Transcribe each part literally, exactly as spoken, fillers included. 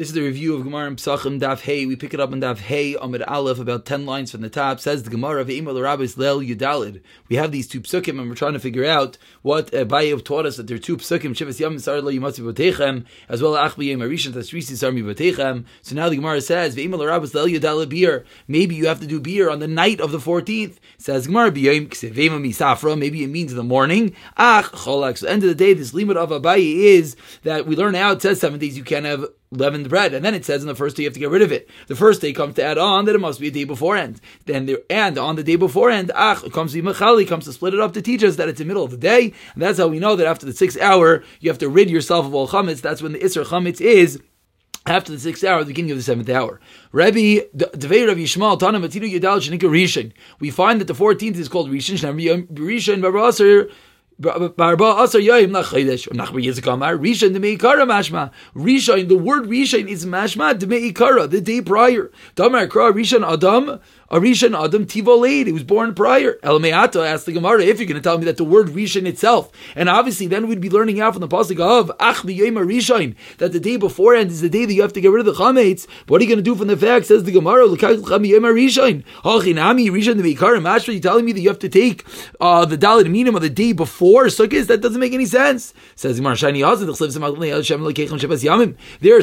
This is the review of Gemara and P'sachim, Daf Hey. We pick it up in Daf Hey, Amid Aleph, about ten lines from the top. Says the Gemara, Ve'ima l'rabis leil yudalid. We have these two Pesukim, and we're trying to figure out what Abaye taught us, that there are two Pesukim, Shivas Yam Sar Lo Yimatzi B'Techem, as well as Ach B'Yem Arishan Tashrisi Sar Mi B'Techem. So now the Gemara says, Ve'ima l'rabis leil yudalid beer. Maybe you have to do beer on the night of the fourteenth. Says Gemara, B'Yem K'sevema Mi Safra. Maybe it means the morning. Ach Cholak. So at the end of the day, this limit of Abaye is that we learn out, says seven days you can't have leavened bread, and then it says on the first day you have to get rid of it. The first day comes to add on that it must be a day beforehand. Then there, and on the day beforehand, ach, it comes to mechali, comes to split it up to teach us that it's the middle of the day, and that's how we know that after the sixth hour you have to rid yourself of all chametz. That's when the Isser chametz is. After the sixth hour, the beginning of the seventh hour. Rabbi Devei Rabbi Yishmael Tana Matinu Yudal Shenika Rishon. We find that the fourteenth is called Rishon. Rishon Barasir. Rishon, the word Rishon is mashma d'mei ikara, the day prior. Damar kra Rishon Adam, a Rishon Adam tivoled, he was born prior. El Me'ata asked the Gemara, if you're going to tell me that the word Rishon itself, and obviously then we'd be learning out from the pasuk of Ach B'Yom Rishon that the day beforehand is the day that you have to get rid of the chametz. What are you going to do from the fact? Says the Gemara, L'kach L'cha B'Yom Rishon, Hachinami Rishon d'mei ikara mashma. You're telling me that you have to take uh, the Dalet Minim of the day before. Sukkos, that doesn't make any sense. Says Gemara, there it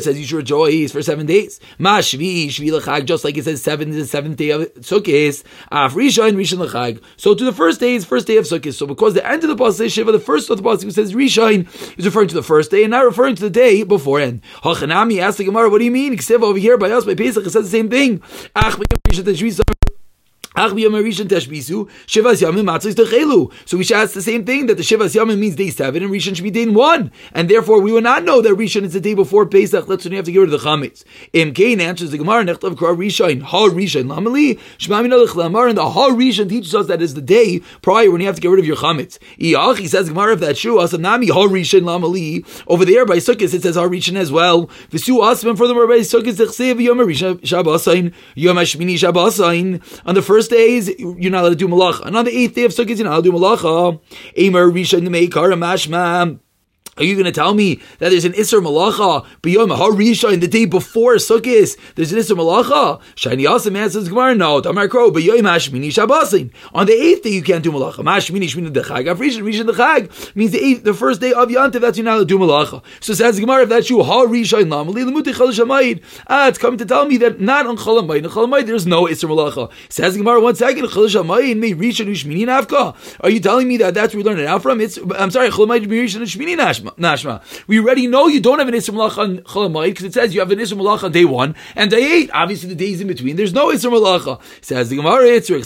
says you should rejoice for seven days. Just like it says seven is the seventh day of Sukkos. So to the first day is first day of Sukkos. So because the end of the pasuk Shiva, the first of the pasuk says Rishon is referring to the first day and not referring to the day beforehand. Hachanami asked the Gemara, what do you mean? K'seva over here by us by Pesach it says the same thing. So we should ask the same thing, that the Shivas Yamim means day seven and Rishon should be day one. And therefore we would not know that Rishon is the day before Pesach. That's when you have to get rid of the Chametz. Imkain answers the Gemara, Nechtav Kra Rishon, Ha Rishon Lamali, Shmami Nalech Lamar, and the Ha Rishon teaches us that is the day prior when you have to get rid of your Chametz. Iach, he says, Gemara, if that's true, Asanami Ha Rishon Lamali. Over there by Sukkos it says Ha Rishon as well. V'su Asman, furthermore by Sukkos, Echsev Yom Rishon Shabbasayin, Yom Hashmini Shabbasayin. On the first days you're not allowed to do melacha, and on the eighth day of Sukkot you're not allowed to do melacha. Eimer Rishon d'mei ikara mashma. Are you going to tell me that there's an Isser Malacha b'yom ha-Rishon in the day before Sukkos? There's an Isser Malacha. Shani Yasim answers Gemara, no. Tamar Kro b'yom ha-Shmini Shabbasin. On the eighth day you can't do Malacha. Ma-Shmini Shmini Dechag. Rishon Rishon Dechag means the eighth, the first day of Yom Tov. That's you're not allowed to do Malacha. So says Gemara, if that's you, ha-Rishon Lamali L'mutei Chol HaMoed. Ah, it's coming to tell me that not on Chol HaMoed. On Chol HaMoed there's no Isser Malacha. Says Gemara, one second. Chol HaMoed may Rishon Shmini Nafka. Are you telling me that that's where we learn it out from? It's I'm sorry, Chol HaMoed Rishon Shmini Nafka. Nashma. We already know you don't have an Isser Malacha on Chol HaMoed because it says you have an Isser Malacha on day one and day eight. Obviously, the days in between, there's no Isser Malacha. Says the Gemara, it's Rishon.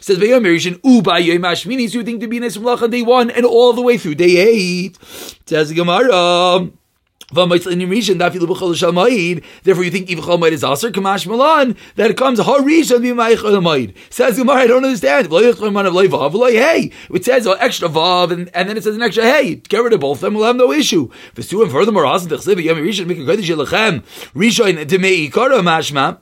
Says Bayom Rishon Ubayom Hashmini. So you think to be an Isser Malacha on day one and all the way through day eight. Says the Gemara. Therefore, you think even Chol HaMoed is Aser Kamash Malan, that it comes Ha-Rishon B'Yom Chol HaMoed. Says Gemara, I don't understand. Hey, it says an extra Vav, and, and then it says an extra Hey. Get rid of both of them, we'll have no issue. And furthermore, Rishon d'mei ikara mashma.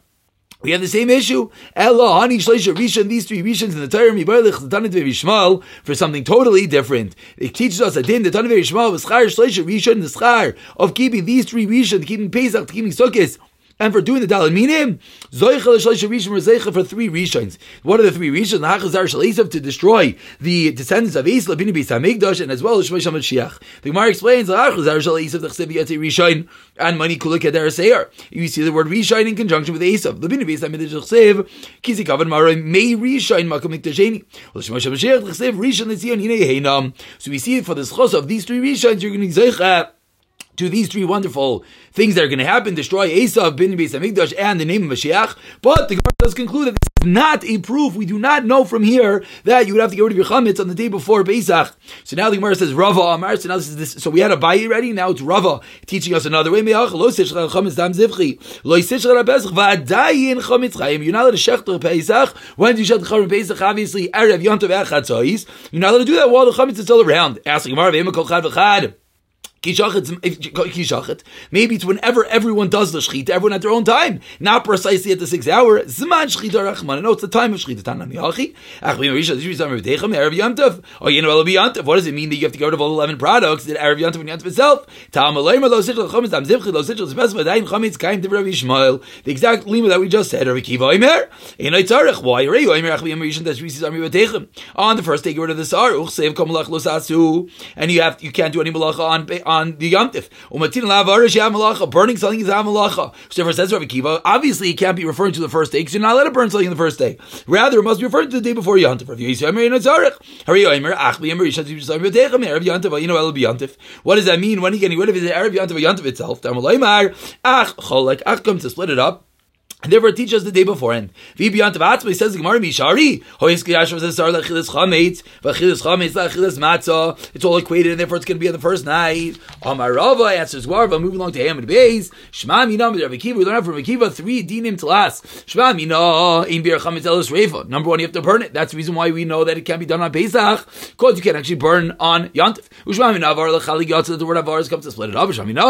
We have the same issue. Ella, Hani, Shleisha, Rishon, these three Rishons in the Torah, Mibarlich, the Tanit V'Yishmal, for something totally different. It teaches us that in the Tanit V'Yishmal, V'schar, Shleisha, Rishon, the Schar, of keeping these three Rishon, keeping Pesach, keeping Sukkos, and for doing the Dalet Minim, Zoichel Shleisha Rishon Rezecha for three Rishons. What are the three Rishons? The Hachazar Shel Eisav to destroy the descendants of Eisav, Beis Hamikdash, and as well as Shmei Mashiach. The Gemara explains the Hachazar Shel Eisav Tachsev Yatzei Rishon and Mani Kula Kedar Seir. You see the word Rishon in conjunction with Eisav. The Beis Hamikdash Tachsev Kizikavan Maray May Rishon Makom Mikdasheni. Well, Shmei Mashiach Tachsev Rishon Letzion Hinei Heinam. So we see for the Sukkos of these three Rishons, you're going to Zoichel to these three wonderful things that are going to happen, destroy Eisav, Bin Beis Hamikdash, and the name of Mashiach. But the Gemara does conclude that this is not a proof. We do not know from here that you would have to get rid of your chametz on the day before Pesach. So now the Gemara says Rava Amar. So now this is this. So we had Abaye ready. Now it's Rava teaching us another way. You're not allowed to shechter Pesach. When do you shechter Pesach? Obviously, erev Yom Tov Echad Sois. You're not allowed to do that while the chametz is still around. Ask the Gemara. Maybe it's whenever everyone does the shechita, everyone at their own time, not precisely at the sixth hour. Zman shechita rachman. No, it's the time of shechita. Oh, you know, what does it mean that you have to get rid of all eleven products at Erev Yom Tov and Yom Tov itself? The exact lima that we just said. Rav Kiva Omer. Why? On the first day, get rid of the saruch, and you have you can't do any melacha on on the Yom Tov. Burning something is a melacha. Whoever says Rav Kiva, obviously it can't be referring to the first day because you're not allowed to burn something on the first day. Rather, it must be referring to the day before Yom Tov. What does that mean? When are you getting rid of it? Is it Erev Yom Tov or Yom Tov itself? Ach comes to split it up. And therefore, teach us the day beforehand. He says the Gemara Mishari. It's all equated, and therefore it's going to be on the first night. Amar Rava answers Rava. Moving along to Ham and Beis. Shema Mina. We learn out from Rav Kiva three dinim to last. Shema Mina. Ein bir chametz elos reifa. Number one, you have to burn it. That's the reason why we know that it can't be done on Pesach, because you can't actually burn on Yom Tov. Ushema Mina avar lechali yotza. The word avar has come to split it up. Shema Mina.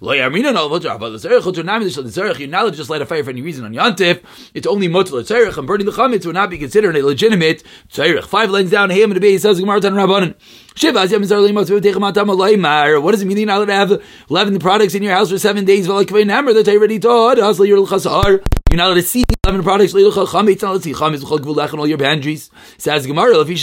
Lo yarmina no votra. But l'serich u'turnami l'serich. You're not just light a fire for any reason. On Yom Tov, it's only motel tzarich, and burning the chametz would not be considered a legitimate tzarich. Five lines down, Ham and Abaye says Gemara Tan Rabbanan. What does it mean you're not allowed to have eleven products in your house for seven days? You're not allowed to see eleven products. You're not allowed to see chametz in all your pantries. Says Gemara, once it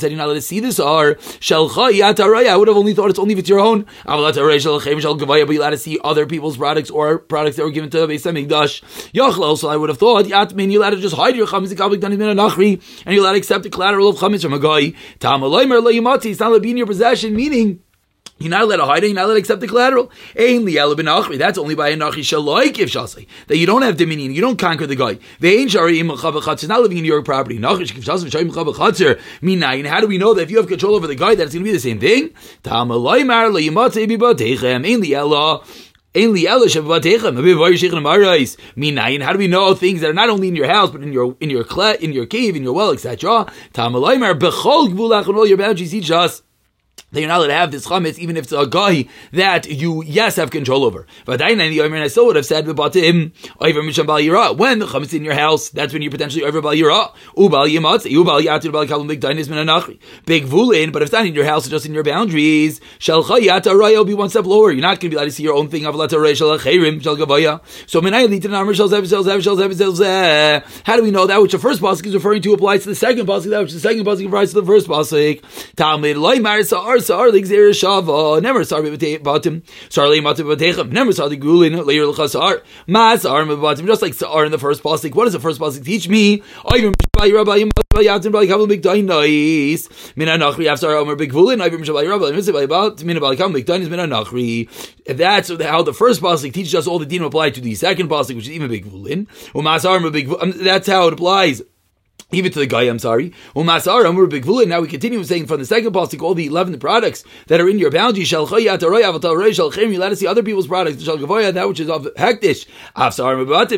said you're not allowed to see this, I would have only thought it's only if it's your own. But you're allowed to see other people's products or products that were given to the Beis Hamikdash. So I would have thought you're allowed to just hide your chametz, and you're allowed to accept the collateral of chametz from a guy. It's not allowed to be in your possession, meaning you're not allowed to hide it, you're not allowed to accept the collateral. That's only by a nachi that you don't have dominion, you don't conquer the guy. It's not living in your property. How do we know that if you have control over the guy, that it's going to be the same thing? How do we know things that are not only in your house but in your in your cla- in your cave, in your well, et cetera? All your boundaries teach us that you're not allowed to have this chametz, even if it's a guy that you, yes, have control over. But I still would have said, when the chametz is in your house, that's when you're potentially over bal yirah. Big vulin, but if it's not in your house, it's just in your boundaries, will be one step lower. You're not going to be allowed to see your own thing. So how do we know that which the first pasuk is referring to applies to the second pasuk, that which the second pasuk applies to the first pasuk? Never saw the bottom. Never saw the gulin layer l'chasar. Mas ar bottom. Just like sa'ar in the first pasuk. What does the first pasuk teach me? That's how the first pasuk teaches us all the din applied to the second pasuk, which is even big gulin. That's how it applies. Even to the guy, I'm sorry. Now we continue saying from the second pasuk all the eleven products that are in your boundary. You're allowed to see other people's products. That which is of hektish.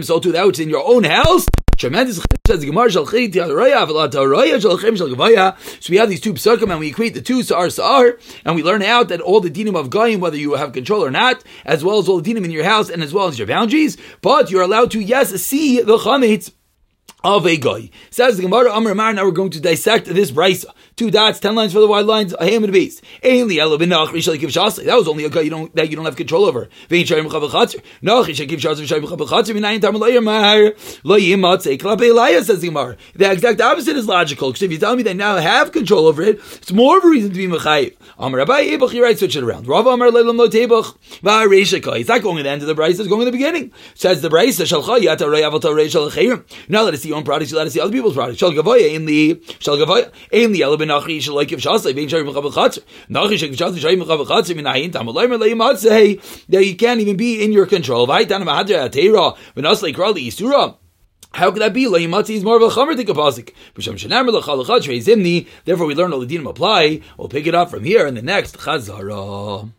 So too that which is in your own house. Tremendous. So we have these two p'sachim, and we equate the two sa'ar sa'ar, and we learn out that all the dinim of Goyim, whether you have control or not, as well as all the dinim in your house and as well as your boundaries, but you're allowed to, yes, see the chametz of a guy. Says the Gemara, Amar Mar. Now we're going to dissect this braisa. Two dots, ten lines for the wide lines. A ham and a base. That was only a guy you don't that you don't have control over. Says the Gemara, the exact opposite is logical. Because if you tell me they now have control over it, it's more of a reason to be mechayev. Amar Abaye, Ebach, you're right. Switch it around. Rava Amar Leilam Lo Tebach. It's not going at the end of the braisa. It's going at the beginning. Says the braisa, now let us see own products, you let us see other people's products. Shal gavoya in the shal gavoya in the elben nachri shal like shasay vein shayim chavachatz nachri shal shasay shayim chavachatz min ayin tamalay malay matzei that you can't even be in your control. Vaytan mahadra atera v'naslei krali isura. How could that be? La'imatzi is more of a chamer to kapasik. B'sham shenar melachal chadrei zimni. Therefore, we learn all the dinim apply. We'll pick it up from here in the next Chazara.